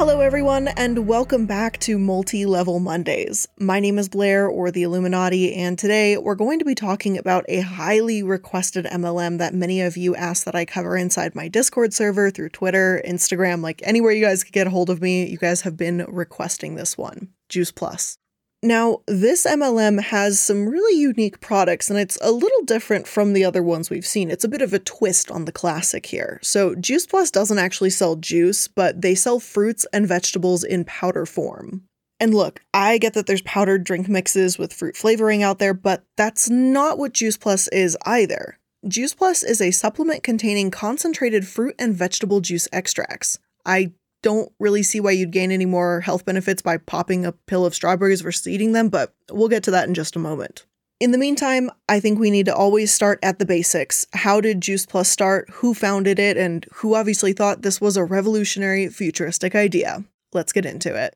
Hello, everyone, and welcome back to Multi-Level Mondays. My name is Blair, or the Illuminati, and today we're going to be talking about a highly requested MLM that many of you asked that I cover inside my Discord server, through Twitter, Instagram, like anywhere you guys could get a hold of me, you guys have been requesting this one, Juice Plus. Now, this MLM has some really unique products, and it's a little different from the other ones we've seen. It's a bit of a twist on the classic here. So Juice Plus doesn't actually sell juice, but they sell fruits and vegetables in powder form. And look, I get that there's powdered drink mixes with fruit flavoring out there, but that's not what Juice Plus is either. Juice Plus is a supplement containing concentrated fruit and vegetable juice extracts. I don't really see why you'd gain any more health benefits by popping a pill of strawberries versus eating them, but we'll get to that in just a moment. In the meantime, I think we need to always start at the basics. How did Juice Plus start? Who founded it? And who obviously thought this was a revolutionary, futuristic idea? Let's get into it.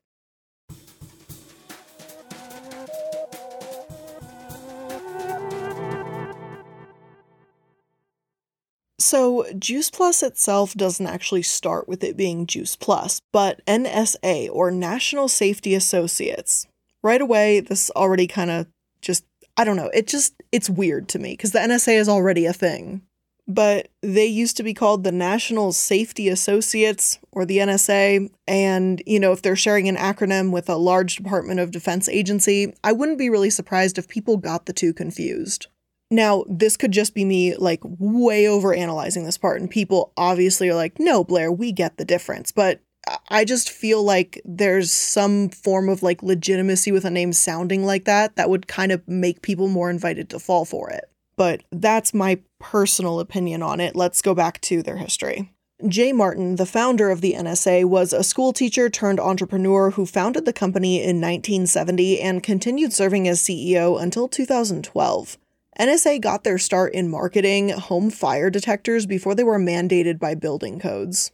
So Juice Plus itself doesn't actually start with it being Juice Plus, but NSA, or National Safety Associates. Right away, this already kind of just, I don't know, it's weird to me because the NSA is already a thing. But they used to be called the National Safety Associates, or the NSA, and, you know, if they're sharing an acronym with a large Department of Defense agency, I wouldn't be really surprised if people got the two confused. Now, this could just be me, like, way overanalyzing this part, and people obviously are like, no, Blair, we get the difference, but I just feel like there's some form of, like, legitimacy with a name sounding like that would kind of make people more invited to fall for it. But that's my personal opinion on it. Let's go back to their history. Jay Martin, the founder of the NSA, was a school teacher turned entrepreneur who founded the company in 1970 and continued serving as CEO until 2012. NSA got their start in marketing home fire detectors before they were mandated by building codes.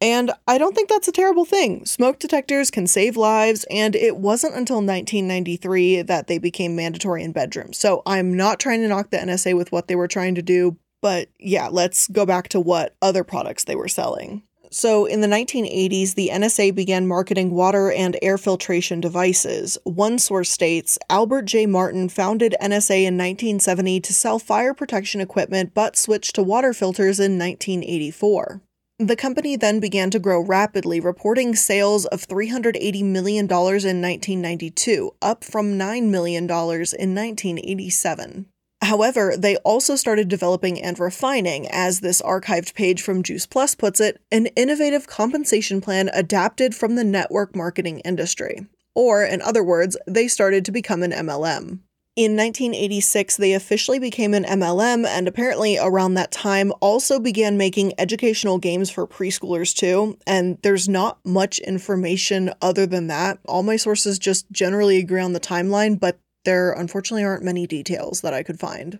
And I don't think that's a terrible thing. Smoke detectors can save lives, and it wasn't until 1993 that they became mandatory in bedrooms. So I'm not trying to knock the NSA with what they were trying to do, but yeah, let's go back to what other products they were selling. So in the 1980s, the NSA began marketing water and air filtration devices. One source states, Albert J. Martin founded NSA in 1970 to sell fire protection equipment, but switched to water filters in 1984. The company then began to grow rapidly, reporting sales of $380 million in 1992, up from $9 million in 1987. However, they also started developing and refining, as this archived page from Juice Plus puts it, an innovative compensation plan adapted from the network marketing industry. Or, in other words, they started to become an MLM. In 1986, they officially became an MLM, and apparently around that time also began making educational games for preschoolers too, and there's not much information other than that. All my sources just generally agree on the timeline, but there unfortunately aren't many details that I could find.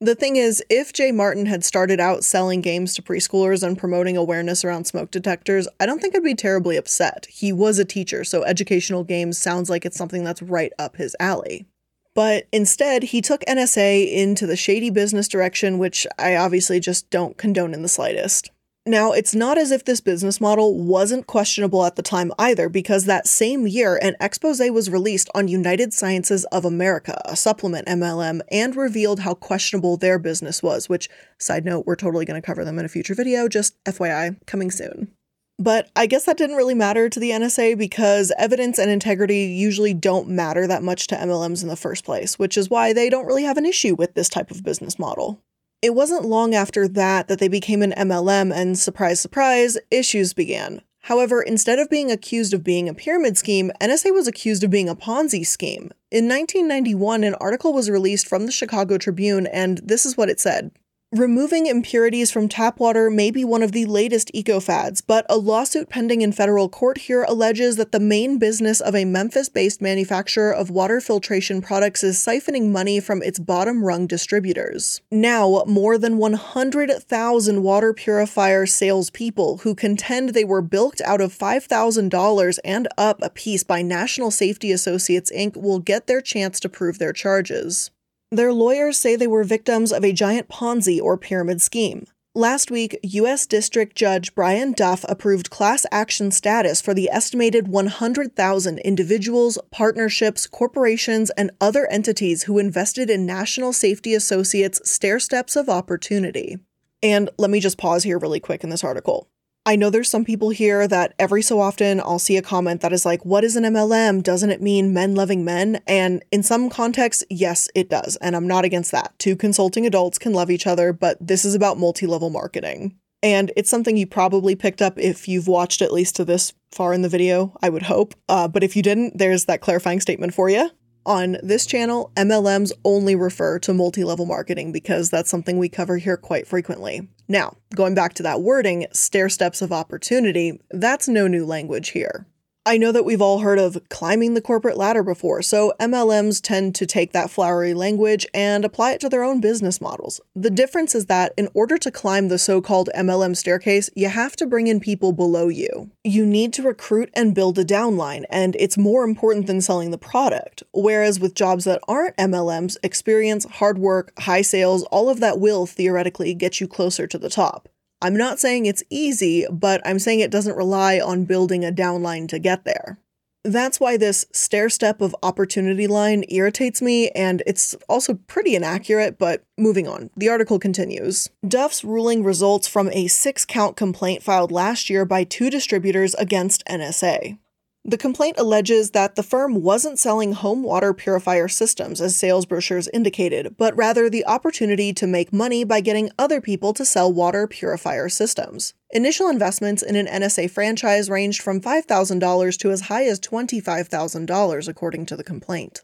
The thing is, if Jay Martin had started out selling games to preschoolers and promoting awareness around smoke detectors, I don't think I'd be terribly upset. He was a teacher, so educational games sounds like it's something that's right up his alley. But instead, he took NSA into the shady business direction, which I obviously just don't condone in the slightest. Now, it's not as if this business model wasn't questionable at the time either, because that same year, an expose was released on United Sciences of America, a supplement MLM, and revealed how questionable their business was, which, side note, we're totally going to cover them in a future video, just FYI, coming soon. But I guess that didn't really matter to the NSA because evidence and integrity usually don't matter that much to MLMs in the first place, which is why they don't really have an issue with this type of business model. It wasn't long after that they became an MLM, and surprise, surprise, issues began. However, instead of being accused of being a pyramid scheme, NSA was accused of being a Ponzi scheme. In 1991, an article was released from the Chicago Tribune, and this is what it said. Removing impurities from tap water may be one of the latest eco-fads, but a lawsuit pending in federal court here alleges that the main business of a Memphis-based manufacturer of water filtration products is siphoning money from its bottom-rung distributors. Now, more than 100,000 water purifier salespeople who contend they were bilked out of $5,000 and up apiece by National Safety Associates, Inc. will get their chance to prove their charges. Their lawyers say they were victims of a giant Ponzi or pyramid scheme. Last week, U.S. District Judge Brian Duff approved class action status for the estimated 100,000 individuals, partnerships, corporations, and other entities who invested in National Safety Associates' Stair Steps of Opportunity. And let me just pause here really quick in this article. I know there's some people here that every so often I'll see a comment that is like, what is an MLM? Doesn't it mean men loving men? And in some contexts, yes, it does. And I'm not against that. Two consulting adults can love each other, but this is about multi-level marketing. And it's something you probably picked up if you've watched at least to this far in the video, I would hope. But if you didn't, there's that clarifying statement for you. On this channel, MLMs only refer to multi-level marketing because that's something we cover here quite frequently. Now, going back to that wording, stair steps of opportunity, that's no new language here. I know that we've all heard of climbing the corporate ladder before, so MLMs tend to take that flowery language and apply it to their own business models. The difference is that in order to climb the so-called MLM staircase, you have to bring in people below you. You need to recruit and build a downline, and it's more important than selling the product. Whereas with jobs that aren't MLMs, experience, hard work, high sales, all of that will theoretically get you closer to the top. I'm not saying it's easy, but I'm saying it doesn't rely on building a downline to get there. That's why this stair step of opportunity line irritates me, and it's also pretty inaccurate, but moving on. The article continues. Duff's ruling results from a 6-count complaint filed last year by 2 distributors against NSA. The complaint alleges that the firm wasn't selling home water purifier systems as sales brochures indicated, but rather the opportunity to make money by getting other people to sell water purifier systems. Initial investments in an NSA franchise ranged from $5,000 to as high as $25,000, according to the complaint.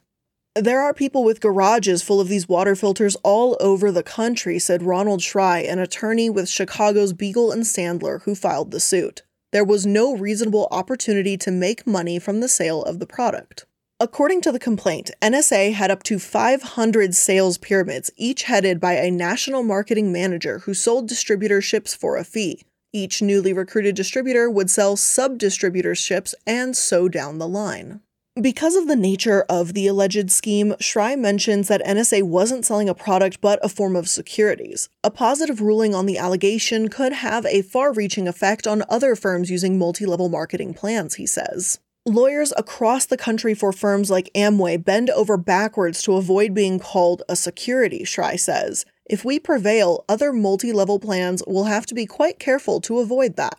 There are people with garages full of these water filters all over the country, said Ronald Schrei, an attorney with Chicago's Beagle and Sandler, who filed the suit. There was no reasonable opportunity to make money from the sale of the product. According to the complaint, NSA had up to 500 sales pyramids, each headed by a national marketing manager who sold distributorships for a fee. Each newly recruited distributor would sell sub-distributorships and so down the line. Because of the nature of the alleged scheme, Schrei mentions that NSA wasn't selling a product but a form of securities. A positive ruling on the allegation could have a far-reaching effect on other firms using multi-level marketing plans, he says. Lawyers across the country for firms like Amway bend over backwards to avoid being called a security, Schrei says. If we prevail, other multi-level plans will have to be quite careful to avoid that.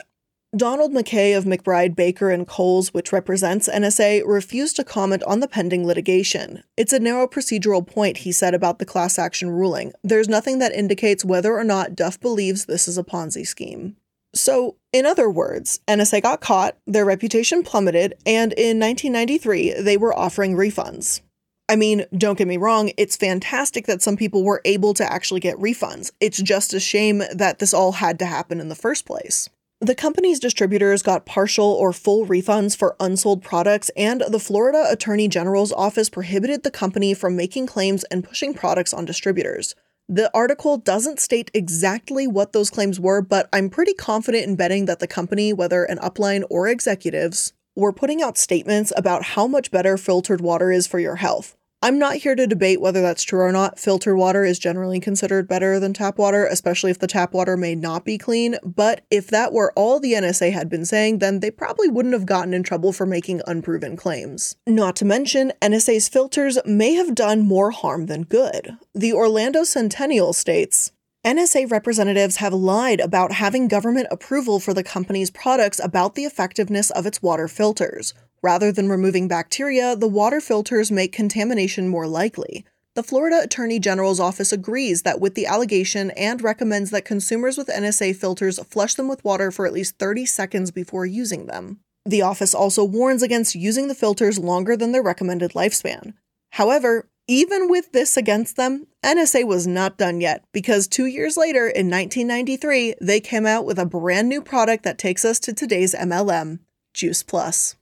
Donald McKay of McBride, Baker & Coles, which represents NSA, refused to comment on the pending litigation. It's a narrow procedural point, he said about the class action ruling. There's nothing that indicates whether or not Duff believes this is a Ponzi scheme. So, in other words, NSA got caught, their reputation plummeted, and in 1993, they were offering refunds. I mean, don't get me wrong, it's fantastic that some people were able to actually get refunds. It's just a shame that this all had to happen in the first place. The company's distributors got partial or full refunds for unsold products, and the Florida Attorney General's office prohibited the company from making claims and pushing products on distributors. The article doesn't state exactly what those claims were, but I'm pretty confident in betting that the company, whether an upline or executives, were putting out statements about how much better filtered water is for your health. I'm not here to debate whether that's true or not. Filtered water is generally considered better than tap water, especially if the tap water may not be clean. But if that were all the NSA had been saying, then they probably wouldn't have gotten in trouble for making unproven claims. Not to mention, NSA's filters may have done more harm than good. The Orlando Centennial states, NSA representatives have lied about having government approval for the company's products about the effectiveness of its water filters. Rather than removing bacteria, the water filters make contamination more likely. The Florida Attorney General's office agrees that with the allegation and recommends that consumers with NSA filters flush them with water for at least 30 seconds before using them. The office also warns against using the filters longer than their recommended lifespan. However, even with this against them, NSA was not done yet, because 2 years later, in 1993, they came out with a brand new product that takes us to today's MLM, Juice Plus+.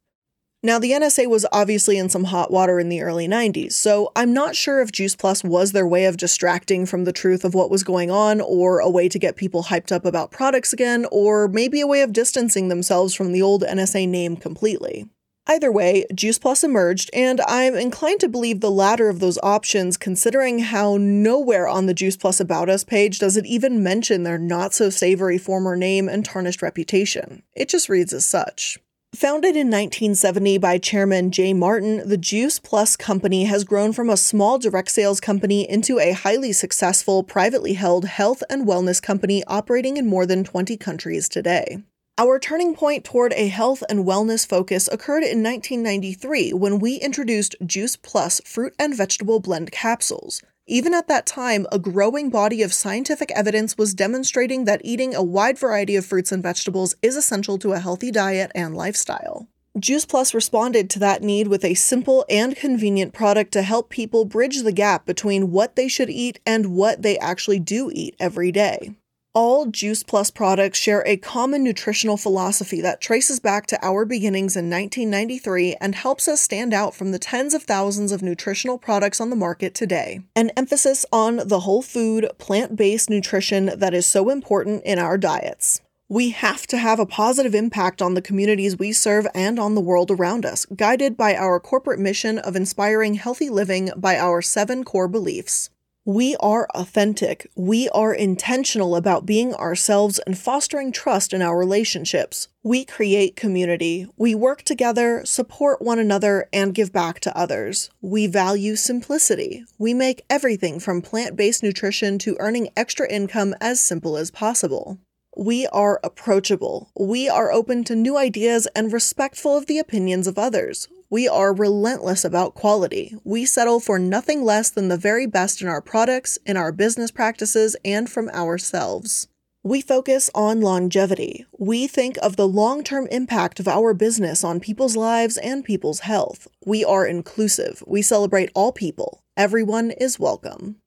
Now, the NSA was obviously in some hot water in the early 90s, so I'm not sure if Juice Plus was their way of distracting from the truth of what was going on, or a way to get people hyped up about products again, or maybe a way of distancing themselves from the old NSA name completely. Either way, Juice Plus emerged, and I'm inclined to believe the latter of those options considering how nowhere on the Juice Plus About Us page does it even mention their not-so-savory former name and tarnished reputation. It just reads as such. Founded in 1970 by Chairman Jay Martin, the Juice Plus company has grown from a small direct sales company into a highly successful, privately held health and wellness company operating in more than 20 countries today. Our turning point toward a health and wellness focus occurred in 1993 when we introduced Juice Plus fruit and vegetable blend capsules. Even at that time, a growing body of scientific evidence was demonstrating that eating a wide variety of fruits and vegetables is essential to a healthy diet and lifestyle. Juice Plus responded to that need with a simple and convenient product to help people bridge the gap between what they should eat and what they actually do eat every day. All Juice Plus products share a common nutritional philosophy that traces back to our beginnings in 1993 and helps us stand out from the tens of thousands of nutritional products on the market today. An emphasis on the whole food, plant-based nutrition that is so important in our diets. We have to have a positive impact on the communities we serve and on the world around us, guided by our corporate mission of inspiring healthy living by our 7 core beliefs. We are authentic. We are intentional about being ourselves and fostering trust in our relationships. We create community. We work together, support one another, and give back to others. We value simplicity. We make everything from plant-based nutrition to earning extra income as simple as possible. We are approachable. We are open to new ideas and respectful of the opinions of others. We are relentless about quality. We settle for nothing less than the very best in our products, in our business practices, and from ourselves. We focus on longevity. We think of the long-term impact of our business on people's lives and people's health. We are inclusive. We celebrate all people. Everyone is welcome.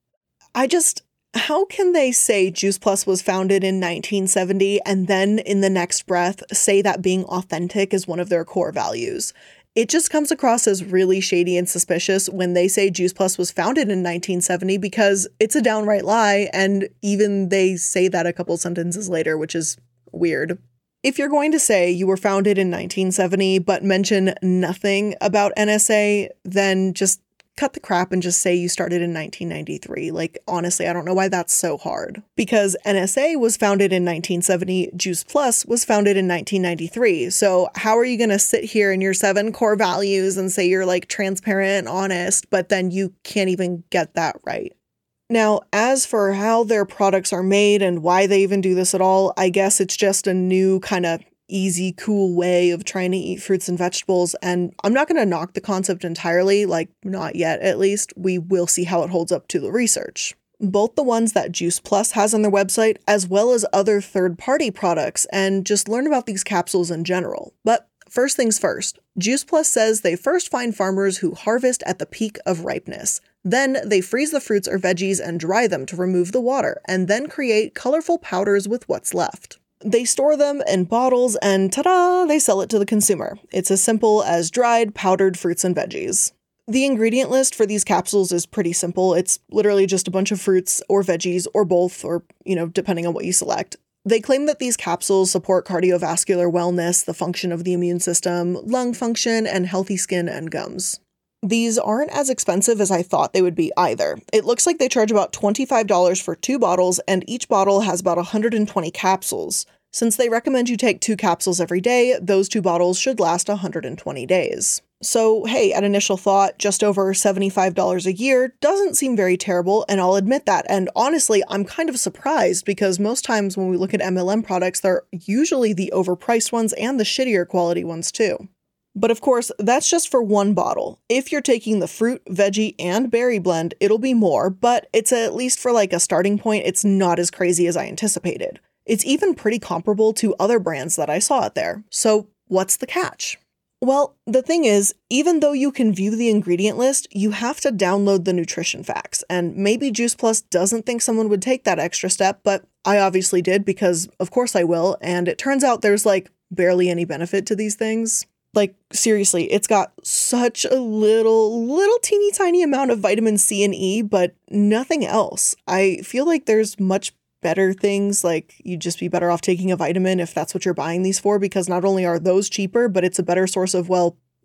How can they say Juice Plus was founded in 1970 and then in the next breath say that being authentic is one of their core values? It just comes across as really shady and suspicious when they say Juice Plus was founded in 1970 because it's a downright lie, and even they say that a couple sentences later, which is weird. If you're going to say you were founded in 1970 but mention nothing about NSA, then just cut the crap and just say you started in 1993. Honestly, I don't know why that's so hard. Because NSA was founded in 1970, Juice Plus was founded in 1993. So how are you going to sit here in your 7 core values and say you're transparent and honest, but then you can't even get that right? Now, as for how their products are made and why they even do this at all, I guess it's just a new kind of easy, cool way of trying to eat fruits and vegetables. And I'm not going to knock the concept entirely, not yet at least. We will see how it holds up to the research. Both the ones that Juice Plus has on their website, as well as other third-party products, and just learn about these capsules in general. But first things first, Juice Plus says they first find farmers who harvest at the peak of ripeness. Then they freeze the fruits or veggies and dry them to remove the water, and then create colorful powders with what's left. They store them in bottles and ta-da, they sell it to the consumer. It's as simple as dried, powdered fruits and veggies. The ingredient list for these capsules is pretty simple. It's literally just a bunch of fruits or veggies or both, or, depending on what you select. They claim that these capsules support cardiovascular wellness, the function of the immune system, lung function, and healthy skin and gums. These aren't as expensive as I thought they would be either. It looks like they charge about $25 for 2 bottles, and each bottle has about 120 capsules. Since they recommend you take 2 capsules every day, those 2 bottles should last 120 days. So hey, at initial thought, just over $75 a year doesn't seem very terrible, and I'll admit that. And honestly, I'm kind of surprised because most times when we look at MLM products, they're usually the overpriced ones and the shittier quality ones too. But of course, that's just for 1 bottle. If you're taking the fruit, veggie, and berry blend, it'll be more, but it's at least for a starting point, it's not as crazy as I anticipated. It's even pretty comparable to other brands that I saw out there. So what's the catch? Well, the thing is, even though you can view the ingredient list, you have to download the nutrition facts. And maybe Juice Plus doesn't think someone would take that extra step, but I obviously did because of course I will. And it turns out there's barely any benefit to these things. Seriously, it's got such a little teeny tiny amount of vitamin C and E, but nothing else. I feel there's much better things, you'd just be better off taking a vitamin if that's what you're buying these for, because not only are those cheaper, but it's a better source of,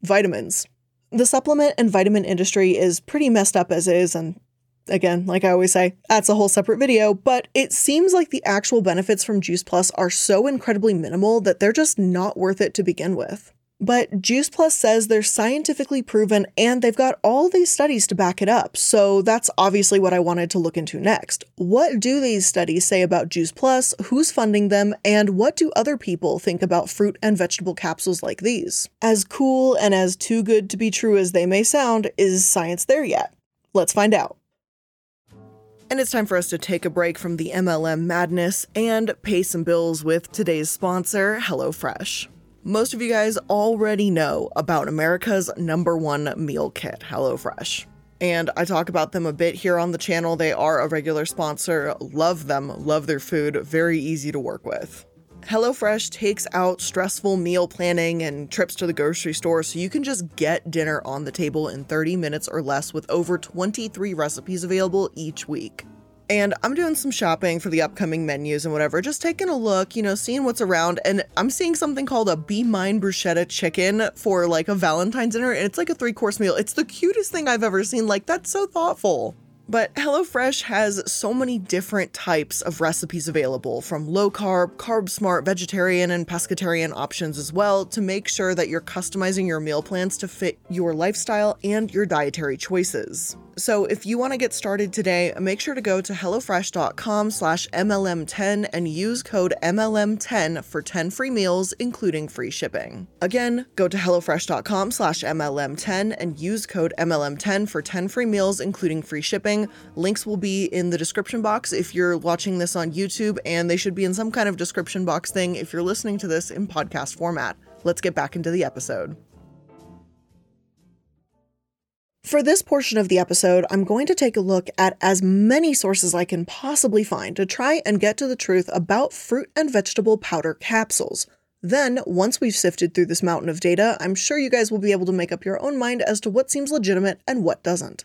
vitamins. The supplement and vitamin industry is pretty messed up as is, and again, like I always say, that's a whole separate video, but it seems like the actual benefits from Juice Plus are so incredibly minimal that they're just not worth it to begin with. But Juice Plus says they're scientifically proven and they've got all these studies to back it up, so that's obviously what I wanted to look into next. What do these studies say about Juice Plus, who's funding them, and what do other people think about fruit and vegetable capsules like these? As cool and as too good to be true as they may sound, is science there yet? Let's find out. And it's time for us to take a break from the MLM madness and pay some bills with today's sponsor, HelloFresh. Most of you guys already know about America's #1 meal kit, HelloFresh. And I talk about them a bit here on the channel. They are a regular sponsor. Love them, love their food, very easy to work with. HelloFresh takes out stressful meal planning and trips to the grocery store so you can just get dinner on the table in 30 minutes or less with over 23 recipes available each week. And I'm doing some shopping for the upcoming menus and whatever, just taking a look, you know, seeing what's around, and I'm seeing something called a Be Mine bruschetta chicken for like a Valentine's dinner, and it's like a 3-course meal. It's the cutest thing I've ever seen. Like, that's so thoughtful. But HelloFresh has so many different types of recipes available, from low-carb, carb-smart, vegetarian, and pescatarian options as well, to make sure that you're customizing your meal plans to fit your lifestyle and your dietary choices. So if you want to get started today, make sure to go to hellofresh.com/MLM10 and use code MLM10 for 10 free meals, including free shipping. Again, go to hellofresh.com/MLM10 and use code MLM10 for 10 free meals, including free shipping. Links will be in the description box if you're watching this on YouTube, and they should be in some kind of description box thing if you're listening to this in podcast format. Let's get back into the episode. For this portion of the episode, I'm going to take a look at as many sources I can possibly find to try and get to the truth about fruit and vegetable powder capsules. Then, once we've sifted through this mountain of data, I'm sure you guys will be able to make up your own mind as to what seems legitimate and what doesn't.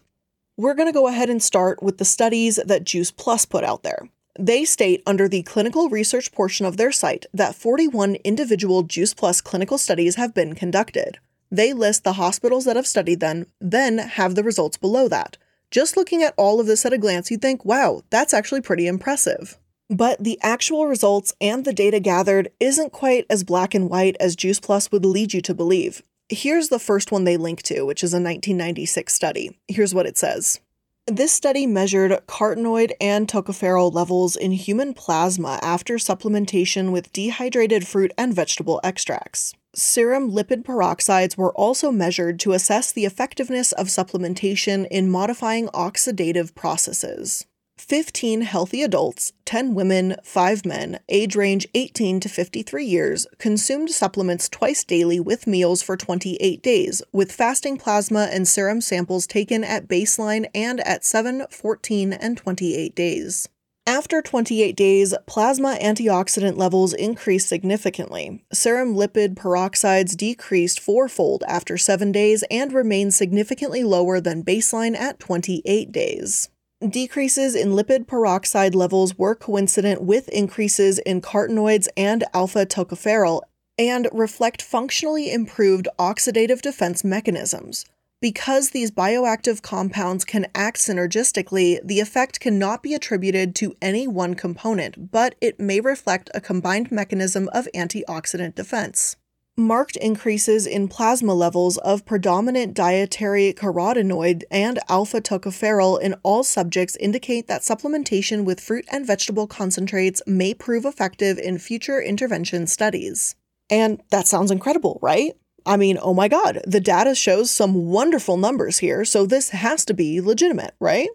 We're going to go ahead and start with the studies that Juice Plus put out there. They state under the clinical research portion of their site that 41 individual Juice Plus clinical studies have been conducted. They list the hospitals that have studied them, then have the results below that. Just looking at all of this at a glance, you'd think, wow, that's actually pretty impressive. But the actual results and the data gathered isn't quite as black and white as Juice Plus would lead you to believe. Here's the first one they link to, which is a 1996 study. Here's what it says. This study measured carotenoid and tocopherol levels in human plasma after supplementation with dehydrated fruit and vegetable extracts. Serum lipid peroxides were also measured to assess the effectiveness of supplementation in modifying oxidative processes. 15 healthy adults, 10 women, 5 men, age range 18 to 53 years, consumed supplements twice daily with meals for 28 days, with fasting plasma and serum samples taken at baseline and at 7, 14, and 28 days. After 28 days, plasma antioxidant levels increased significantly. Serum lipid peroxides decreased fourfold after 7 days and remained significantly lower than baseline at 28 days. Decreases in lipid peroxide levels were coincident with increases in carotenoids and alpha-tocopherol and reflect functionally improved oxidative defense mechanisms. Because these bioactive compounds can act synergistically, the effect cannot be attributed to any one component, but it may reflect a combined mechanism of antioxidant defense. Marked increases in plasma levels of predominant dietary carotenoid and alpha-tocopherol in all subjects indicate that supplementation with fruit and vegetable concentrates may prove effective in future intervention studies. And that sounds incredible, right? I mean, oh my God, the data shows some wonderful numbers here, so this has to be legitimate, right?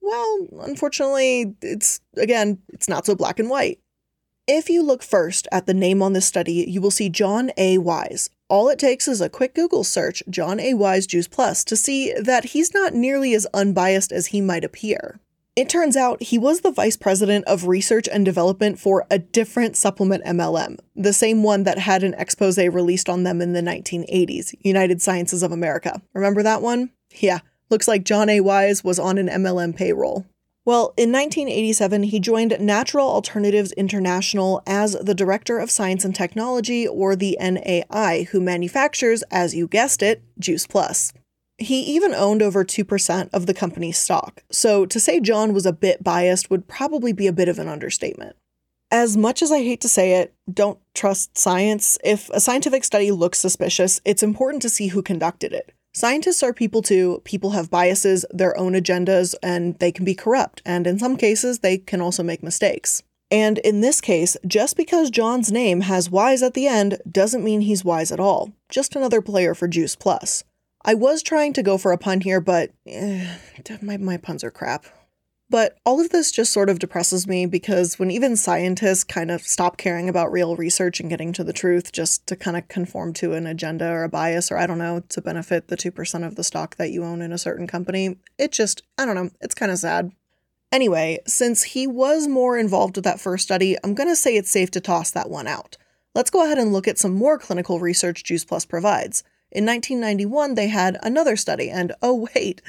Well, unfortunately, it's not so black and white. If you look first at the name on this study, you will see John A. Wise. All it takes is a quick Google search, John A. Wise Juice Plus, to see that he's not nearly as unbiased as he might appear. It turns out he was the vice president of research and development for a different supplement MLM, the same one that had an expose released on them in the 1980s, United Sciences of America. Remember that one? Yeah, looks like John A. Wise was on an MLM payroll. Well, in 1987, he joined Natural Alternatives International as the Director of Science and Technology, or the NAI, who manufactures, as you guessed it, Juice Plus. He even owned over 2% of the company's stock, so to say John was a bit biased would probably be a bit of an understatement. As much as I hate to say it, don't trust science. If a scientific study looks suspicious, it's important to see who conducted it. Scientists are people too. People have biases, their own agendas, and they can be corrupt. And in some cases, they can also make mistakes. And in this case, just because John's name has Wise at the end doesn't mean he's wise at all. Just another player for Juice Plus. I was trying to go for a pun here, but my puns are crap. But all of this just sort of depresses me because when even scientists kind of stop caring about real research and getting to the truth just to kind of conform to an agenda or a bias or, I don't know, to benefit the 2% of the stock that you own in a certain company, it just, I don't know, it's kind of sad. Anyway, since he was more involved with that first study, I'm going to say it's safe to toss that one out. Let's go ahead and look at some more clinical research Juice Plus provides. In 1991, they had another study, and oh wait,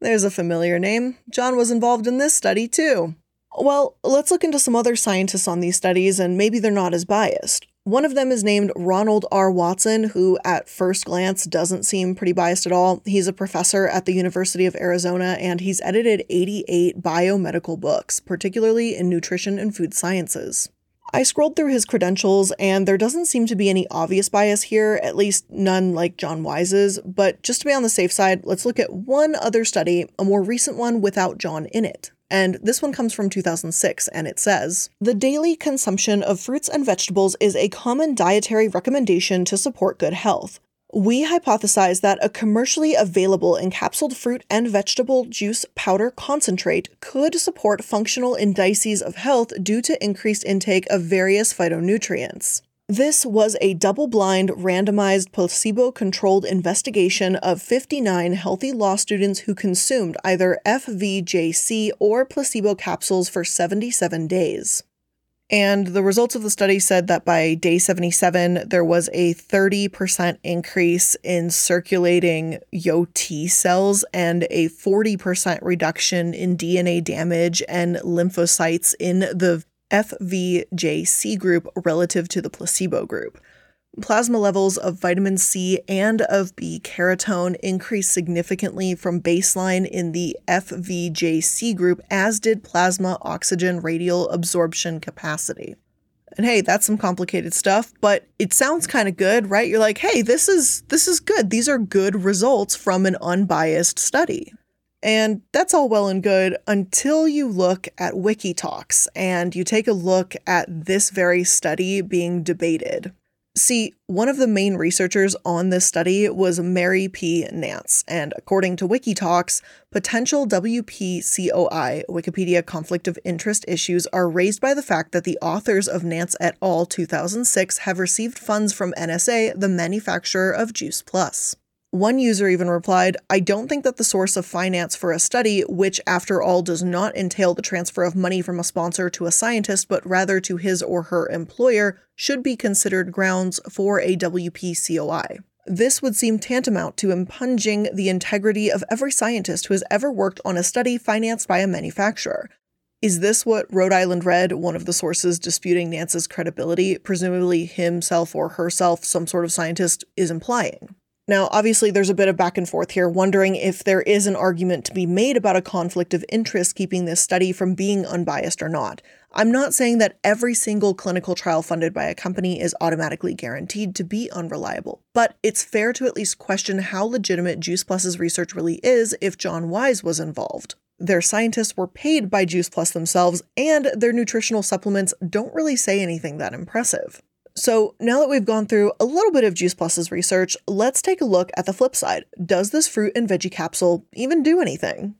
there's a familiar name. John was involved in this study too. Well, let's look into some other scientists on these studies and maybe they're not as biased. One of them is named Ronald R. Watson, who at first glance doesn't seem pretty biased at all. He's a professor at the University of Arizona and he's edited 88 biomedical books, particularly in nutrition and food sciences. I scrolled through his credentials and there doesn't seem to be any obvious bias here, at least none like John Wise's, but just to be on the safe side, let's look at one other study, a more recent one without John in it. And this one comes from 2006 and it says, "The daily consumption of fruits and vegetables is a common dietary recommendation to support good health. We hypothesize that a commercially available encapsulated fruit and vegetable juice powder concentrate could support functional indices of health due to increased intake of various phytonutrients. This was a double-blind, randomized, placebo-controlled investigation of 59 healthy law students who consumed either FVJC or placebo capsules for 77 days. And the results of the study said that by day 77, there was a 30% increase in circulating Yoti cells and a 40% reduction in DNA damage and lymphocytes in the FVJC group relative to the placebo group. Plasma levels of vitamin C and of B carotene increased significantly from baseline in the FVJC group, as did plasma oxygen radial absorption capacity." And hey, that's some complicated stuff, but it sounds kind of good, right? You're like, hey, this is good. These are good results from an unbiased study. And that's all well and good until you look at WikiTalks and you take a look at this very study being debated. See, one of the main researchers on this study was Mary P. Nantz, and according to WikiTalks, potential WPCOI, Wikipedia conflict of interest issues, are raised by the fact that the authors of Nantz et al. 2006 have received funds from NSA, the manufacturer of Juice Plus. One user even replied, "I don't think that the source of finance for a study, which after all does not entail the transfer of money from a sponsor to a scientist, but rather to his or her employer, should be considered grounds for a WPCOI. This would seem tantamount to impugning the integrity of every scientist who has ever worked on a study financed by a manufacturer." Is this what Rhode Island Red, one of the sources disputing Nance's credibility, presumably himself or herself, some sort of scientist, is implying? Now, obviously, there's a bit of back and forth here, wondering if there is an argument to be made about a conflict of interest keeping this study from being unbiased or not. I'm not saying that every single clinical trial funded by a company is automatically guaranteed to be unreliable, but it's fair to at least question how legitimate Juice Plus's research really is if John Wise was involved. Their scientists were paid by Juice Plus themselves, and their nutritional supplements don't really say anything that impressive. So now that we've gone through a little bit of Juice Plus's research, let's take a look at the flip side. Does this fruit and veggie capsule even do anything?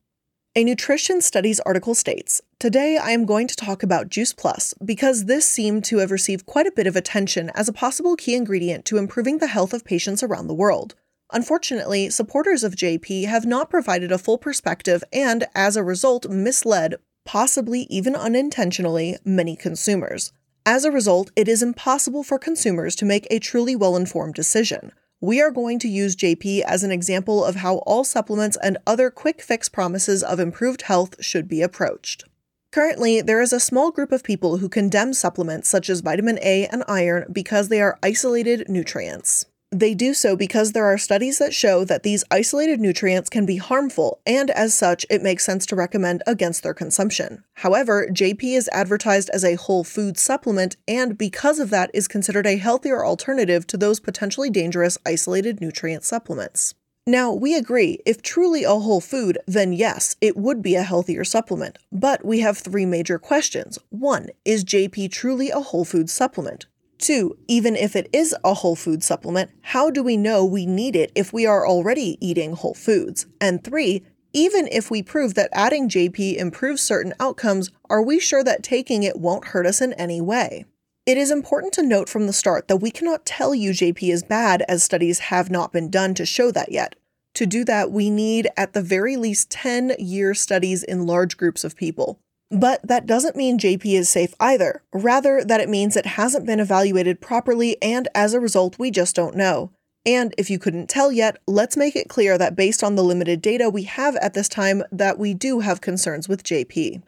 A nutrition studies article states, "Today I am going to talk about Juice Plus because this seemed to have received quite a bit of attention as a possible key ingredient to improving the health of patients around the world. Unfortunately, supporters of JP have not provided a full perspective and, as a result, misled, possibly even unintentionally, many consumers. As a result, it is impossible for consumers to make a truly well-informed decision. we are going to use JP as an example of how all supplements and other quick fix promises of improved health should be approached. Currently, there is a small group of people who condemn supplements such as vitamin A and iron because they are isolated nutrients. They do so because there are studies that show that these isolated nutrients can be harmful, and as such, it makes sense to recommend against their consumption. However, JP is advertised as a whole food supplement and because of that is considered a healthier alternative to those potentially dangerous isolated nutrient supplements. Now, we agree, if truly a whole food, then yes, it would be a healthier supplement. But we have three major questions. 1. Is JP truly a whole food supplement? 2. Even if it is a whole food supplement, how do we know we need it if we are already eating whole foods? And 3. Even if we prove that adding JP improves certain outcomes, are we sure that taking it won't hurt us in any way? It is important to note from the start that we cannot tell you JP is bad, as studies have not been done to show that yet. To do that, we need at the very least 10-year studies in large groups of people. But that doesn't mean JP is safe either. Rather, that it means it hasn't been evaluated properly, and as a result, we just don't know. And if you couldn't tell yet, let's make it clear that based on the limited data we have at this time, that we do have concerns with JP.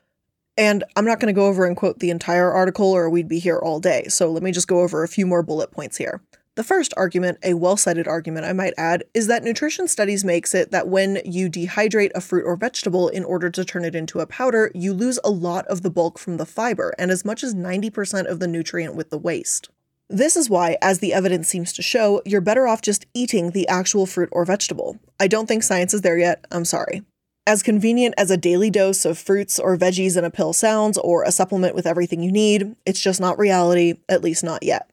And I'm not going to go over and quote the entire article or we'd be here all day, so let me just go over a few more bullet points here. The first argument, a well-cited argument I might add, is that nutrition studies makes it that when you dehydrate a fruit or vegetable in order to turn it into a powder, you lose a lot of the bulk from the fiber and as much as 90% of the nutrient with the waste. This is why, as the evidence seems to show, you're better off just eating the actual fruit or vegetable. I don't think science is there yet, I'm sorry. As convenient as a daily dose of fruits or veggies in a pill sounds, or a supplement with everything you need, it's just not reality, at least not yet.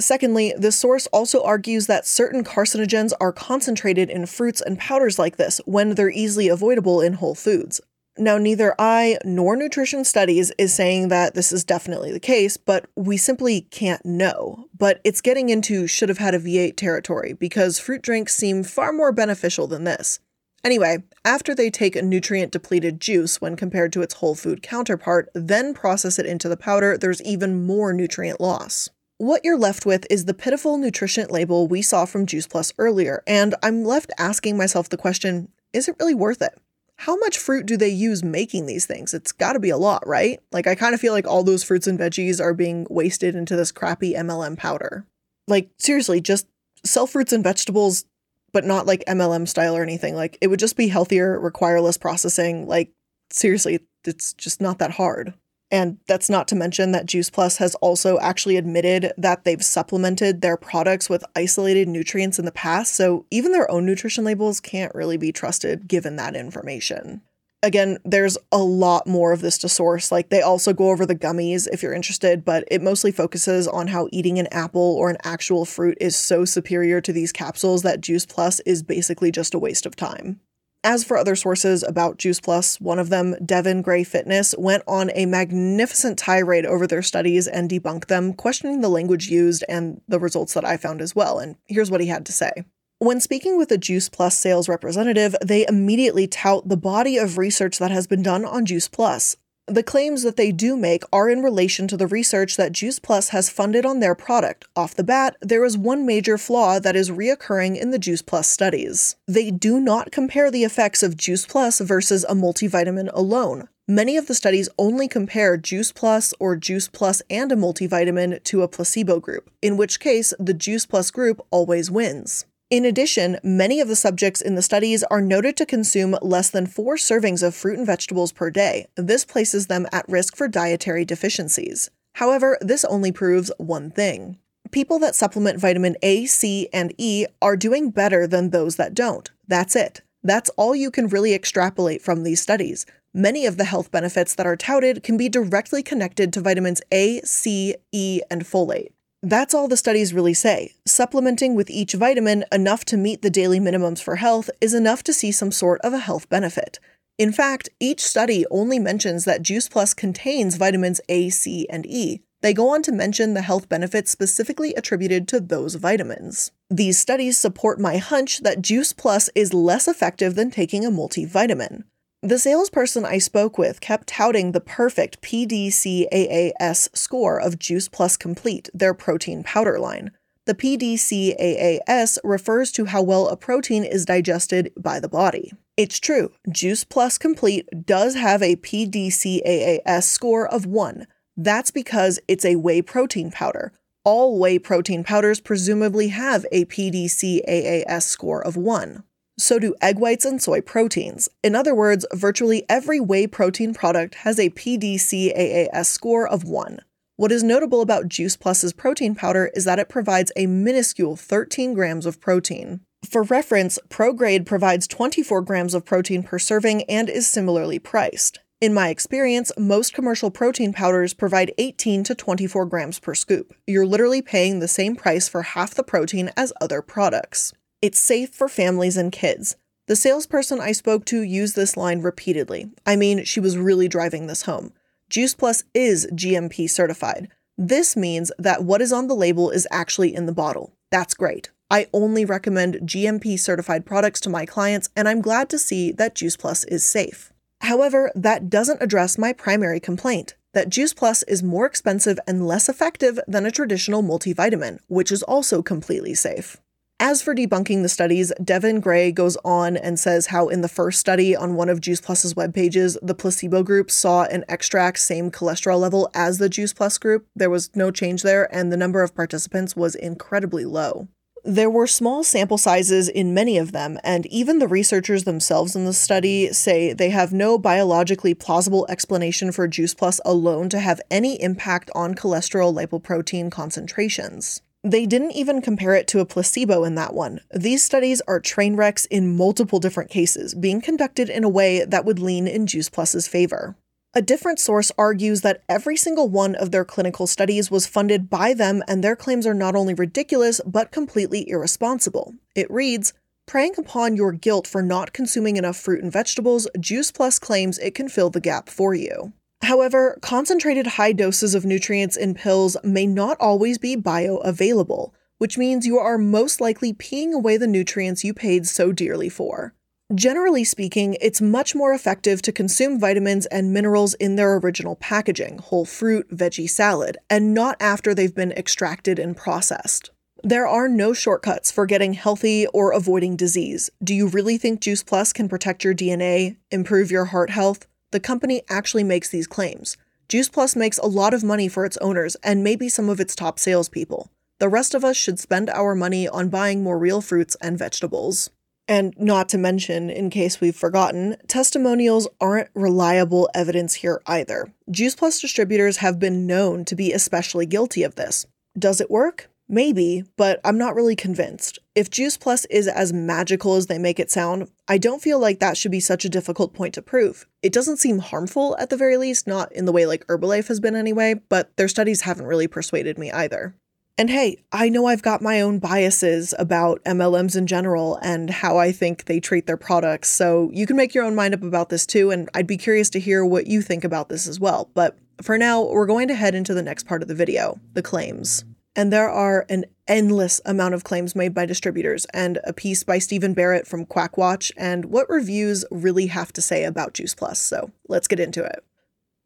Secondly, the source also argues that certain carcinogens are concentrated in fruits and powders like this when they're easily avoidable in whole foods. Now, neither I nor nutrition studies is saying that this is definitely the case, but we simply can't know. But it's getting into should have had a V8 territory because fruit drinks seem far more beneficial than this. Anyway, after they take a nutrient-depleted juice when compared to its whole food counterpart, then process it into the powder, there's even more nutrient loss. What you're left with is the pitiful nutrition label we saw from Juice Plus earlier, and I'm left asking myself the question, is it really worth it? How much fruit do they use making these things? It's gotta be a lot, right? Like, I kind of feel like all those fruits and veggies are being wasted into this crappy MLM powder. Like, seriously, just sell fruits and vegetables, but not like MLM style or anything. Like, it would just be healthier, require less processing. Like, seriously, it's just not that hard. And that's not to mention that Juice Plus has also actually admitted that they've supplemented their products with isolated nutrients in the past, so even their own nutrition labels can't really be trusted given that information. Again, there's a lot more of this to source. Like, they also go over the gummies if you're interested, but it mostly focuses on how eating an apple or an actual fruit is so superior to these capsules that Juice Plus is basically just a waste of time. As for other sources about Juice Plus, one of them, Devin Gray Fitness, went on a magnificent tirade over their studies and debunked them, questioning the language used and the results that I found as well. And here's what he had to say. When speaking with a Juice Plus sales representative, they immediately tout the body of research that has been done on Juice Plus. The claims that they do make are in relation to the research that Juice Plus has funded on their product. Off the bat, there is one major flaw that is reoccurring in the Juice Plus studies. They do not compare the effects of Juice Plus versus a multivitamin alone. Many of the studies only compare Juice Plus or Juice Plus and a multivitamin to a placebo group, in which case the Juice Plus group always wins. In addition, many of the subjects in the studies are noted to consume less than 4 servings of fruit and vegetables per day. This places them at risk for dietary deficiencies. However, this only proves one thing. People that supplement vitamin A, C, and E are doing better than those that don't. That's it. That's all you can really extrapolate from these studies. Many of the health benefits that are touted can be directly connected to vitamins A, C, E, and folate. That's all the studies really say. Supplementing with each vitamin enough to meet the daily minimums for health is enough to see some sort of a health benefit. In fact, each study only mentions that Juice Plus contains vitamins A, C, and E. They go on to mention the health benefits specifically attributed to those vitamins. These studies support my hunch that Juice Plus is less effective than taking a multivitamin. The salesperson I spoke with kept touting the perfect PDCAAS score of Juice Plus Complete, their protein powder line. The PDCAAS refers to how well a protein is digested by the body. It's true, Juice Plus Complete does have a PDCAAS score of 1. That's because it's a whey protein powder. All whey protein powders presumably have a PDCAAS score of 1. So do egg whites and soy proteins. In other words, virtually every whey protein product has a PDCAAS score of 1. What is notable about Juice Plus+'s protein powder is that it provides a minuscule 13 grams of protein. For reference, ProGrade provides 24 grams of protein per serving and is similarly priced. In my experience, most commercial protein powders provide 18 to 24 grams per scoop. You're literally paying the same price for half the protein as other products. It's safe for families and kids. The salesperson I spoke to used this line repeatedly. I mean, she was really driving this home. Juice Plus is GMP certified. This means that what is on the label is actually in the bottle. That's great. I only recommend GMP certified products to my clients, and I'm glad to see that Juice Plus is safe. However, that doesn't address my primary complaint, that Juice Plus is more expensive and less effective than a traditional multivitamin, which is also completely safe. As for debunking the studies, Devin Gray goes on and says how in the first study on one of Juice Plus+'s webpages, the placebo group saw an extract same cholesterol level as the Juice Plus group. There was no change there, and the number of participants was incredibly low. There were small sample sizes in many of them, and even the researchers themselves in the study say they have no biologically plausible explanation for Juice Plus alone to have any impact on cholesterol lipoprotein concentrations. They didn't even compare it to a placebo in that one. These studies are train wrecks in multiple different cases, being conducted in a way that would lean in Juice Plus+'s favor. A different source argues that every single one of their clinical studies was funded by them, and their claims are not only ridiculous, but completely irresponsible. It reads, "Preying upon your guilt for not consuming enough fruit and vegetables, Juice Plus claims it can fill the gap for you." However, concentrated high doses of nutrients in pills may not always be bioavailable, which means you are most likely peeing away the nutrients you paid so dearly for. Generally speaking, it's much more effective to consume vitamins and minerals in their original packaging, whole fruit, veggie salad, and not after they've been extracted and processed. There are no shortcuts for getting healthy or avoiding disease. Do you really think Juice Plus can protect your DNA, improve your heart health? The company actually makes these claims. Juice Plus makes a lot of money for its owners and maybe some of its top salespeople. The rest of us should spend our money on buying more real fruits and vegetables. And not to mention, in case we've forgotten, testimonials aren't reliable evidence here either. Juice Plus distributors have been known to be especially guilty of this. Does it work? Maybe, but I'm not really convinced. If Juice Plus is as magical as they make it sound, I don't feel like that should be such a difficult point to prove. It doesn't seem harmful at the very least, not in the way like Herbalife has been anyway, but their studies haven't really persuaded me either. And hey, I know I've got my own biases about MLMs in general and how I think they treat their products, so you can make your own mind up about this too, and I'd be curious to hear what you think about this as well. But for now, we're going to head into the next part of the video, the claims. And there are an endless amount of claims made by distributors, and a piece by Stephen Barrett from Quackwatch, and what reviews really have to say about Juice Plus, so let's get into it.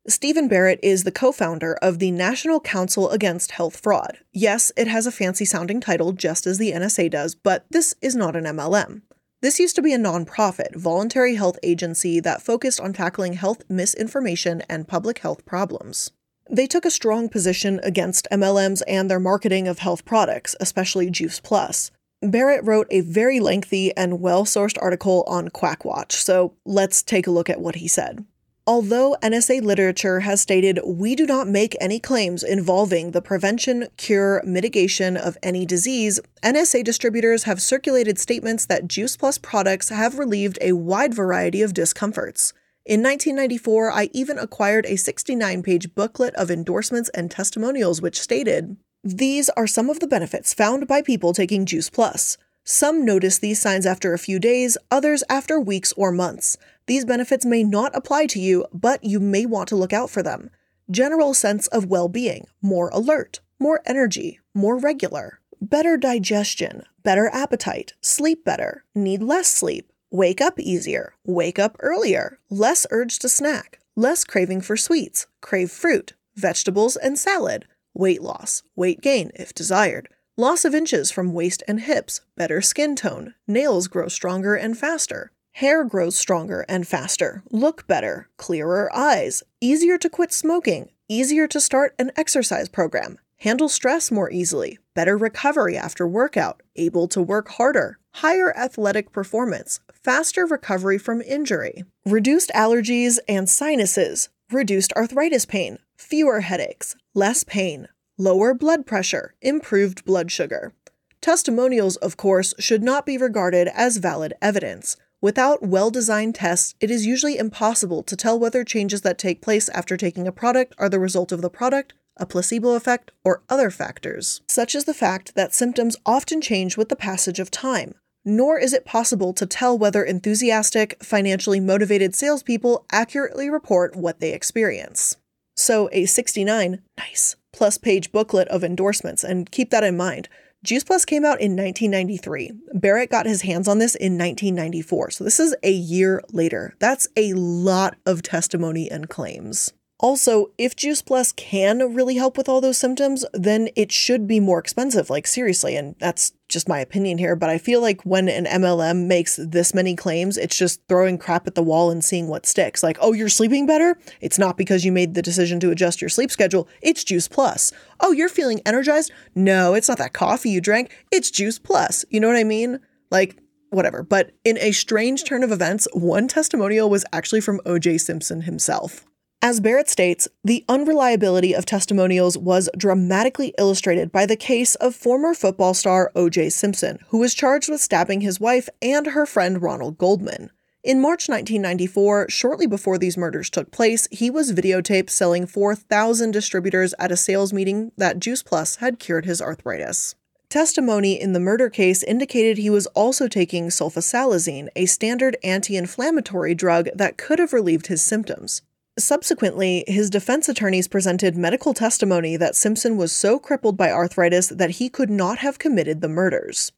Stephen Barrett is the co-founder of the National Council Against Health Fraud. Yes, it has a fancy-sounding title, just as the NSA does, but this is not an MLM. This used to be a nonprofit, voluntary health agency that focused on tackling health misinformation and public health problems. They took a strong position against MLMs and their marketing of health products, especially Juice Plus. Barrett wrote a very lengthy and well-sourced article on Quackwatch, so let's take a look at what he said. Although NSA literature has stated, we do not make any claims involving the prevention, cure, mitigation of any disease, NSA distributors have circulated statements that Juice Plus products have relieved a wide variety of discomforts. In 1994, I even acquired a 69-page booklet of endorsements and testimonials which stated, these are some of the benefits found by people taking Juice Plus. Some notice these signs after a few days, others after weeks or months. These benefits may not apply to you, but you may want to look out for them. General sense of well-being, more alert, more energy, more regular, better digestion, better appetite, sleep better, need less sleep, wake up easier, wake up earlier, less urge to snack, less craving for sweets, crave fruit, vegetables and salad, weight loss, weight gain if desired, Loss of inches from waist and hips, better skin tone, nails grow stronger and faster, hair grows stronger and faster, look better, clearer eyes, easier to quit smoking, easier to start an exercise program, handle stress more easily, better recovery after workout, able to work harder, higher athletic performance, faster recovery from injury, reduced allergies and sinuses, reduced arthritis pain, fewer headaches, less pain, lower blood pressure, improved blood sugar. Testimonials, of course, should not be regarded as valid evidence. Without well-designed tests, it is usually impossible to tell whether changes that take place after taking a product are the result of the product, a placebo effect, or other factors, such as the fact that symptoms often change with the passage of time. Nor is it possible to tell whether enthusiastic, financially motivated salespeople accurately report what they experience. So a 69, nice, plus page booklet of endorsements, and keep that in mind. Juice Plus came out in 1993. Barrett got his hands on this in 1994, so this is a year later. That's a lot of testimony and claims. Also, if Juice Plus can really help with all those symptoms, then it should be more expensive, like seriously, and that's just my opinion here, but I feel like when an MLM makes this many claims, it's just throwing crap at the wall and seeing what sticks. Like, oh, you're sleeping better? It's not because you made the decision to adjust your sleep schedule, it's Juice Plus. Oh, you're feeling energized? No, it's not that coffee you drank, it's Juice Plus. You know what I mean? Like, whatever. But in a strange turn of events, one testimonial was actually from O.J. Simpson himself. As Barrett states, the unreliability of testimonials was dramatically illustrated by the case of former football star O.J. Simpson, who was charged with stabbing his wife and her friend Ronald Goldman. In March 1994, shortly before these murders took place, he was videotaped selling 4,000 distributors at a sales meeting that Juice Plus had cured his arthritis. Testimony in the murder case indicated he was also taking sulfasalazine, a standard anti-inflammatory drug that could have relieved his symptoms. Subsequently, his defense attorneys presented medical testimony that Simpson was so crippled by arthritis that he could not have committed the murders.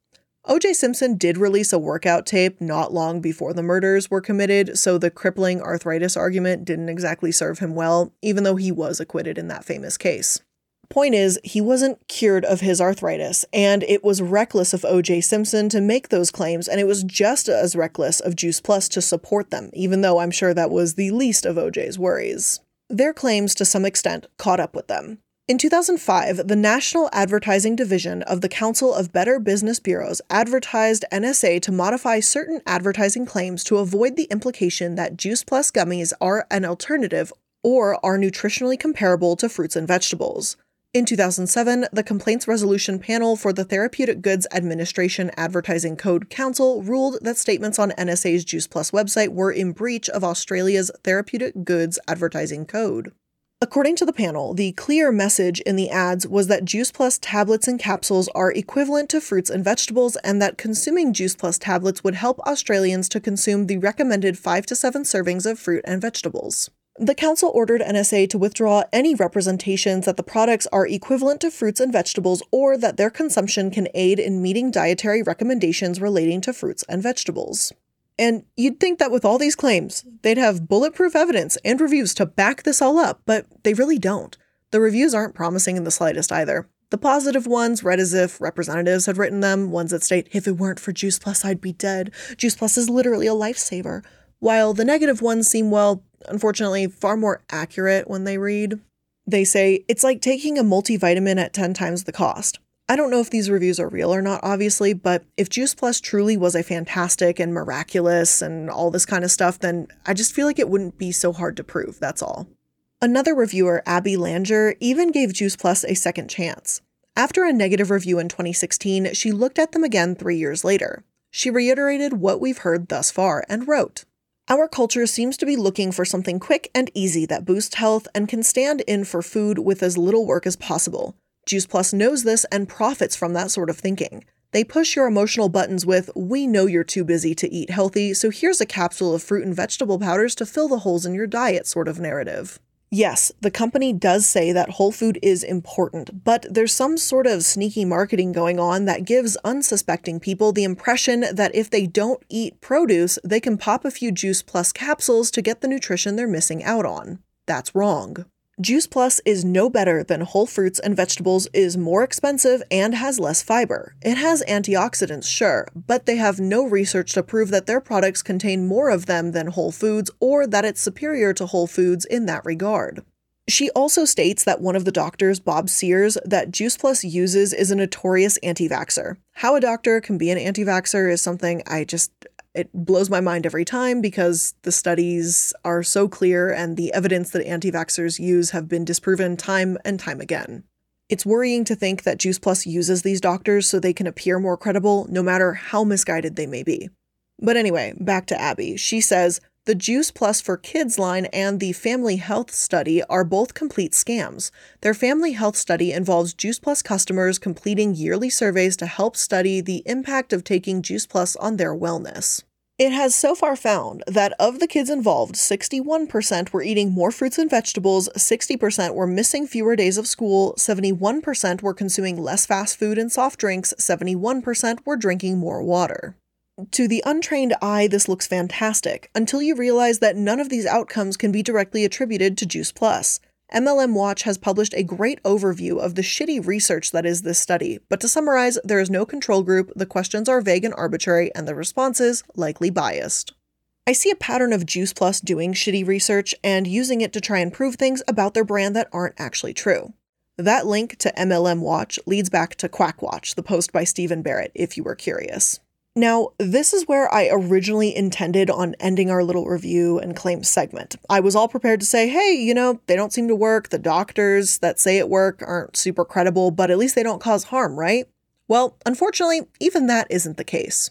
O.J. Simpson did release a workout tape not long before the murders were committed, so the crippling arthritis argument didn't exactly serve him well, even though he was acquitted in that famous case. Point is, he wasn't cured of his arthritis, and it was reckless of O.J. Simpson to make those claims, and it was just as reckless of Juice Plus to support them, even though I'm sure that was the least of O.J.'s worries. Their claims, to some extent, caught up with them. In 2005, the National Advertising Division of the Council of Better Business Bureaus advised NSA to modify certain advertising claims to avoid the implication that Juice Plus gummies are an alternative or are nutritionally comparable to fruits and vegetables. In 2007, the Complaints Resolution Panel for the Therapeutic Goods Administration Advertising Code Council ruled that statements on NSA's Juice Plus website were in breach of Australia's Therapeutic Goods Advertising Code. According to the panel, the clear message in the ads was that Juice Plus tablets and capsules are equivalent to fruits and vegetables, and that consuming Juice Plus tablets would help Australians to consume the recommended 5 to 7 servings of fruit and vegetables. The council ordered NSA to withdraw any representations that the products are equivalent to fruits and vegetables or that their consumption can aid in meeting dietary recommendations relating to fruits and vegetables. And you'd think that with all these claims, they'd have bulletproof evidence and reviews to back this all up, but they really don't. The reviews aren't promising in the slightest either. The positive ones read as if representatives had written them, ones that state, if it weren't for Juice Plus, I'd be dead. Juice Plus is literally a lifesaver. While the negative ones seem, well, unfortunately, far more accurate when they read. They say, it's like taking a multivitamin at 10 times the cost. I don't know if these reviews are real or not, obviously, but if Juice Plus truly was a fantastic and miraculous and all this kind of stuff, then I just feel like it wouldn't be so hard to prove, that's all. Another reviewer, Abby Langer, even gave Juice Plus a second chance. After a negative review in 2016, she looked at them again 3 years later. She reiterated what we've heard thus far and wrote, our culture seems to be looking for something quick and easy that boosts health and can stand in for food with as little work as possible. Juice Plus knows this and profits from that sort of thinking. They push your emotional buttons with, we know you're too busy to eat healthy, so here's a capsule of fruit and vegetable powders to fill the holes in your diet sort of narrative. Yes, the company does say that whole food is important, but there's some sort of sneaky marketing going on that gives unsuspecting people the impression that if they don't eat produce, they can pop a few Juice Plus capsules to get the nutrition they're missing out on. That's wrong. Juice Plus is no better than whole fruits and vegetables, is more expensive, and has less fiber. It has antioxidants, sure, but they have no research to prove that their products contain more of them than whole foods or that it's superior to whole foods in that regard. She also states that one of the doctors, Bob Sears, that Juice Plus uses is a notorious anti-vaxxer. How a doctor can be an anti-vaxxer is something it blows my mind every time, because the studies are so clear and the evidence that anti-vaxxers use have been disproven time and time again. It's worrying to think that Juice Plus uses these doctors so they can appear more credible, no matter how misguided they may be. But anyway, back to Abby. She says, the Juice Plus for Kids line and the Family Health Study are both complete scams. Their Family Health Study involves Juice Plus customers completing yearly surveys to help study the impact of taking Juice Plus on their wellness. It has so far found that of the kids involved, 61% were eating more fruits and vegetables, 60% were missing fewer days of school, 71% were consuming less fast food and soft drinks, 71% were drinking more water. To the untrained eye, this looks fantastic, until you realize that none of these outcomes can be directly attributed to Juice Plus. MLM Watch has published a great overview of the shitty research that is this study, but to summarize, there is no control group, the questions are vague and arbitrary, and the responses likely biased. I see a pattern of Juice Plus doing shitty research and using it to try and prove things about their brand that aren't actually true. That link to MLM Watch leads back to Quackwatch, the post by Stephen Barrett, if you were curious. Now, this is where I originally intended on ending our little review and claim segment. I was all prepared to say, hey, they don't seem to work. The doctors that say it work aren't super credible, but at least they don't cause harm, right? Well, unfortunately, even that isn't the case.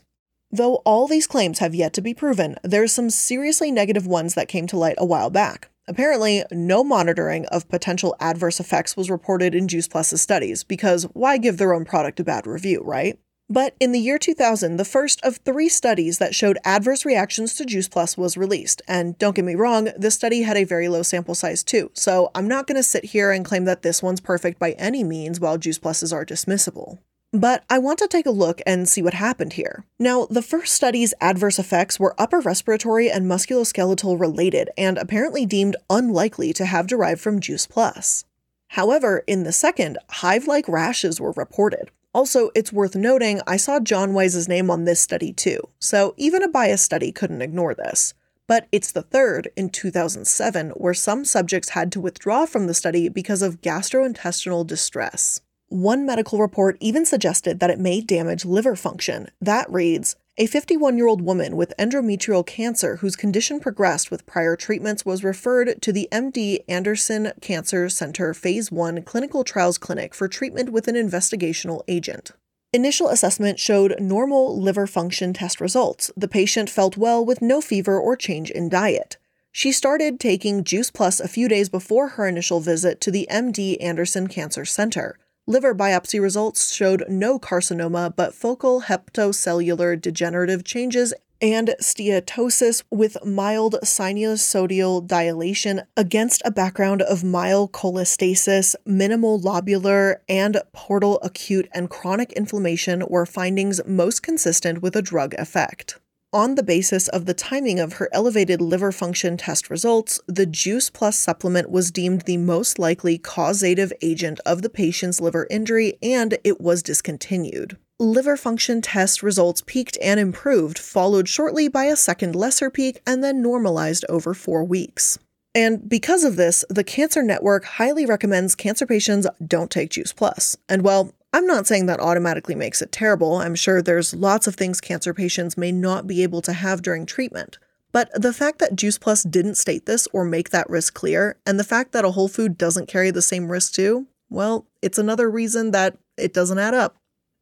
Though all these claims have yet to be proven, there's some seriously negative ones that came to light a while back. Apparently, no monitoring of potential adverse effects was reported in Juice Plus' studies, because why give their own product a bad review, right? But in the year 2000, the first of 3 studies that showed adverse reactions to Juice Plus was released. And don't get me wrong, this study had a very low sample size too, so I'm not going to sit here and claim that this one's perfect by any means, while Juice Pluses are dismissible. But I want to take a look and see what happened here. Now, the first study's adverse effects were upper respiratory and musculoskeletal related, and apparently deemed unlikely to have derived from Juice Plus. However, in the second, hive-like rashes were reported. Also, it's worth noting, I saw John Wise's name on this study too, so even a biased study couldn't ignore this. But it's the third, in 2007, where some subjects had to withdraw from the study because of gastrointestinal distress. One medical report even suggested that it may damage liver function. That reads, a 51-year-old woman with endometrial cancer whose condition progressed with prior treatments was referred to the MD Anderson Cancer Center Phase 1 Clinical Trials Clinic for treatment with an investigational agent. Initial assessment showed normal liver function test results. The patient felt well with no fever or change in diet. She started taking Juice Plus a few days before her initial visit to the MD Anderson Cancer Center. Liver biopsy results showed no carcinoma, but focal hepatocellular degenerative changes and steatosis with mild sinusoidal dilation against a background of mild cholestasis, minimal lobular, and portal acute and chronic inflammation were findings most consistent with a drug effect. On the basis of the timing of her elevated liver function test results, the Juice Plus supplement was deemed the most likely causative agent of the patient's liver injury, and it was discontinued. Liver function test results peaked and improved, followed shortly by a second lesser peak, and then normalized over 4 weeks. And because of this, the Cancer Network highly recommends cancer patients don't take Juice Plus. And well, I'm not saying that automatically makes it terrible. I'm sure there's lots of things cancer patients may not be able to have during treatment. But the fact that Juice Plus didn't state this or make that risk clear, and the fact that a whole food doesn't carry the same risk too, well, it's another reason that it doesn't add up.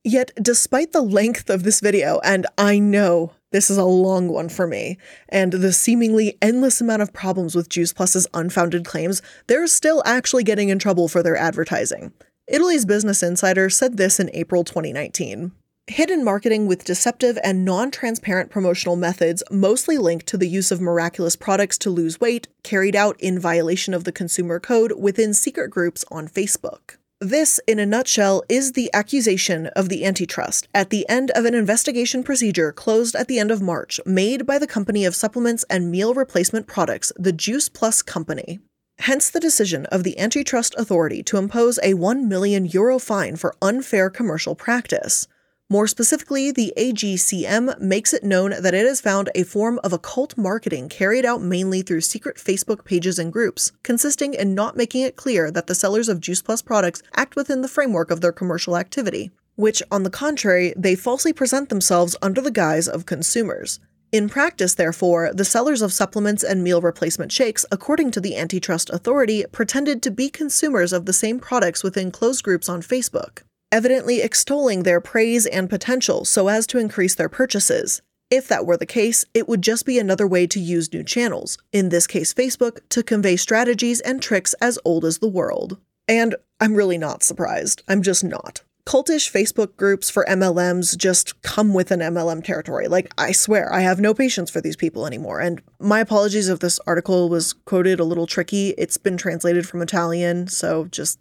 Yet, despite the length of this video, and I know this is a long one for me, and the seemingly endless amount of problems with Juice Plus's unfounded claims, they're still actually getting in trouble for their advertising. Italy's Business Insider said this in April 2019. Hidden marketing with deceptive and non-transparent promotional methods, mostly linked to the use of miraculous products to lose weight, carried out in violation of the consumer code within secret groups on Facebook. This, in a nutshell, is the accusation of the antitrust at the end of an investigation procedure closed at the end of March, made by the company of supplements and meal replacement products, the Juice Plus Company. Hence the decision of the Antitrust Authority to impose a €1 million fine for unfair commercial practice. More specifically, the AGCM makes it known that it has found a form of occult marketing carried out mainly through secret Facebook pages and groups, consisting in not making it clear that the sellers of Juice Plus products act within the framework of their commercial activity, which, on the contrary, they falsely present themselves under the guise of consumers. In practice, therefore, the sellers of supplements and meal replacement shakes, according to the Antitrust Authority, pretended to be consumers of the same products within closed groups on Facebook, evidently extolling their praise and potential so as to increase their purchases. If that were the case, it would just be another way to use new channels, in this case Facebook, to convey strategies and tricks as old as the world. And I'm really not surprised. I'm just not. Cultish Facebook groups for MLMs just come with an MLM territory. Like, I swear, I have no patience for these people anymore. And my apologies if this article was quoted a little tricky. It's been translated from Italian, so just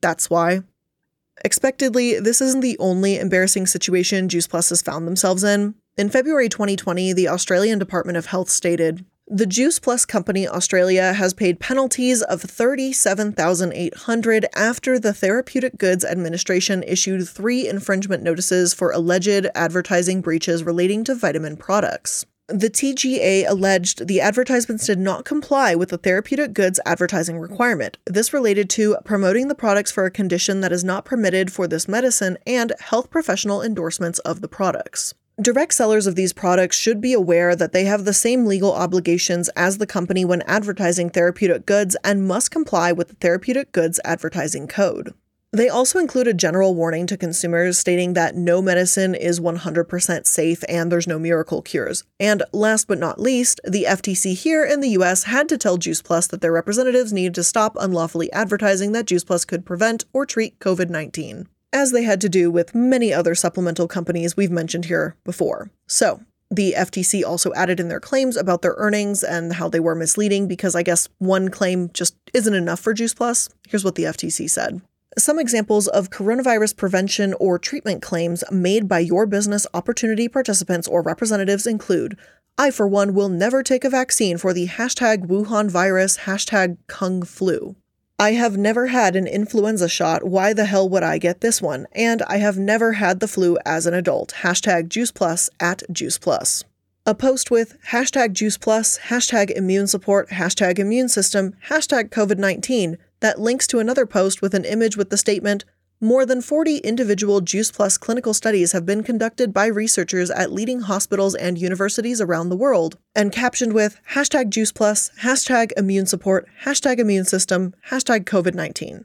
that's why. Expectedly, this isn't the only embarrassing situation Juice Plus has found themselves in. In February 2020, the Australian Department of Health stated, "The Juice Plus Company Australia has paid penalties of $37,800 after the Therapeutic Goods Administration issued 3 infringement notices for alleged advertising breaches relating to vitamin products. The TGA alleged the advertisements did not comply with the therapeutic goods advertising requirement. This related to promoting the products for a condition that is not permitted for this medicine and health professional endorsements of the products. Direct sellers of these products should be aware that they have the same legal obligations as the company when advertising therapeutic goods and must comply with the Therapeutic Goods Advertising Code." They also include a general warning to consumers stating that no medicine is 100% safe and there's no miracle cures. And last but not least, the FTC here in the US had to tell Juice Plus that their representatives needed to stop unlawfully advertising that Juice Plus could prevent or treat COVID-19, as they had to do with many other supplemental companies we've mentioned here before. So, the FTC also added in their claims about their earnings and how they were misleading because I guess one claim just isn't enough for Juice Plus. Here's what the FTC said. "Some examples of coronavirus prevention or treatment claims made by your business opportunity participants or representatives include, I for one will never take a vaccine for the #Wuhan virus, #Kung Flu. I have never had an influenza shot, why the hell would I get this one? And I have never had the flu as an adult, #JuicePlus, @JuicePlus. A post with #JuicePlus, #ImmuneSupport, #ImmuneSystem, #COVID-19 that links to another post with an image with the statement, more than 40 individual Juice Plus clinical studies have been conducted by researchers at leading hospitals and universities around the world, and captioned with #JuicePlus, #ImmuneSupport, #ImmuneSystem, #COVID-19.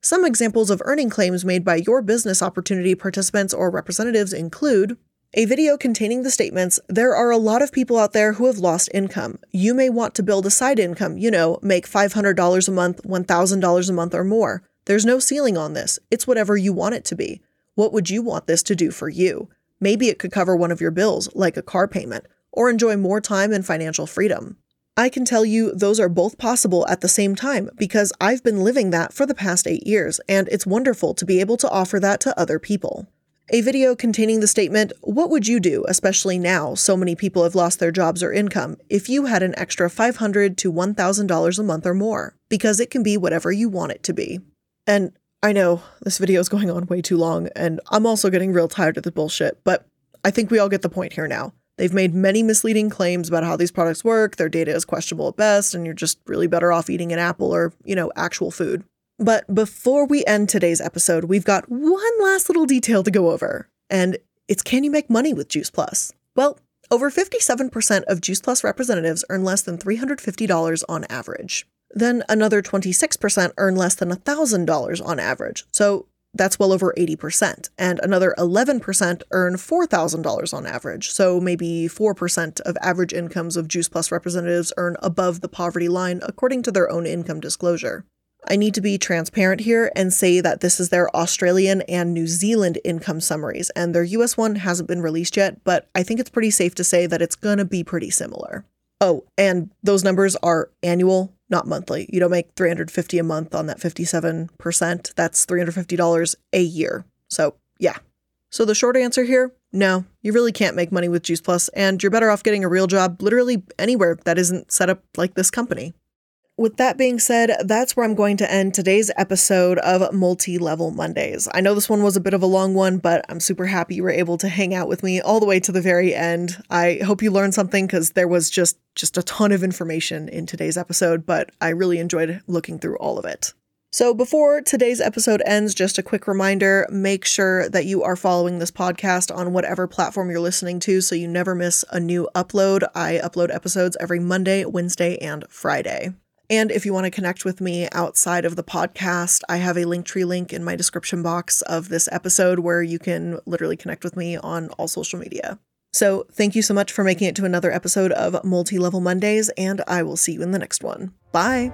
Some examples of earning claims made by your business opportunity participants or representatives include a video containing the statements, there are a lot of people out there who have lost income. You may want to build a side income, you know, make $500 a month, $1,000 a month or more. There's no ceiling on this. It's whatever you want it to be. What would you want this to do for you? Maybe it could cover one of your bills, like a car payment, or enjoy more time and financial freedom. I can tell you those are both possible at the same time because I've been living that for the past 8 years, and it's wonderful to be able to offer that to other people. A video containing the statement, what would you do, especially now so many people have lost their jobs or income, if you had an extra $500 to $1,000 a month or more? Because it can be whatever you want it to be. And I know this video is going on way too long, and I'm also getting real tired of the bullshit, but I think we all get the point here now. They've made many misleading claims about how these products work, their data is questionable at best, and you're just really better off eating an apple or, you know, actual food. But before we end today's episode, we've got one last little detail to go over, and it's can you make money with Juice Plus? Well, over 57% of Juice Plus representatives earn less than $350 on average. Then another 26% earn less than $1,000 on average, so that's well over 80%, and another 11% earn $4,000 on average, so maybe 4% of average incomes of Juice Plus representatives earn above the poverty line according to their own income disclosure. I need to be transparent here and say that this is their Australian and New Zealand income summaries, and their US one hasn't been released yet, but I think it's pretty safe to say that it's gonna be pretty similar. Oh, and those numbers are annual, not monthly. You don't make $350 a month on that 57%. That's $350 a year. So yeah. So the short answer here, no, you really can't make money with Juice Plus, and you're better off getting a real job literally anywhere that isn't set up like this company. with that being said, that's where I'm going to end today's episode of Multi-Level Mondays. I know this one was a bit of a long one, but I'm super happy you were able to hang out with me all the way to the very end. I hope you learned something, because there was just a ton of information in today's episode, but I really enjoyed looking through all of it. So before today's episode ends, just a quick reminder, make sure that you are following this podcast on whatever platform you're listening to so you never miss a new upload. I upload episodes every Monday, Wednesday, and Friday. And if you want to connect with me outside of the podcast, I have a Linktree link in my description box of this episode where you can literally connect with me on all social media. So thank you so much for making it to another episode of Multi-Level Mondays, and I will see you in the next one. Bye!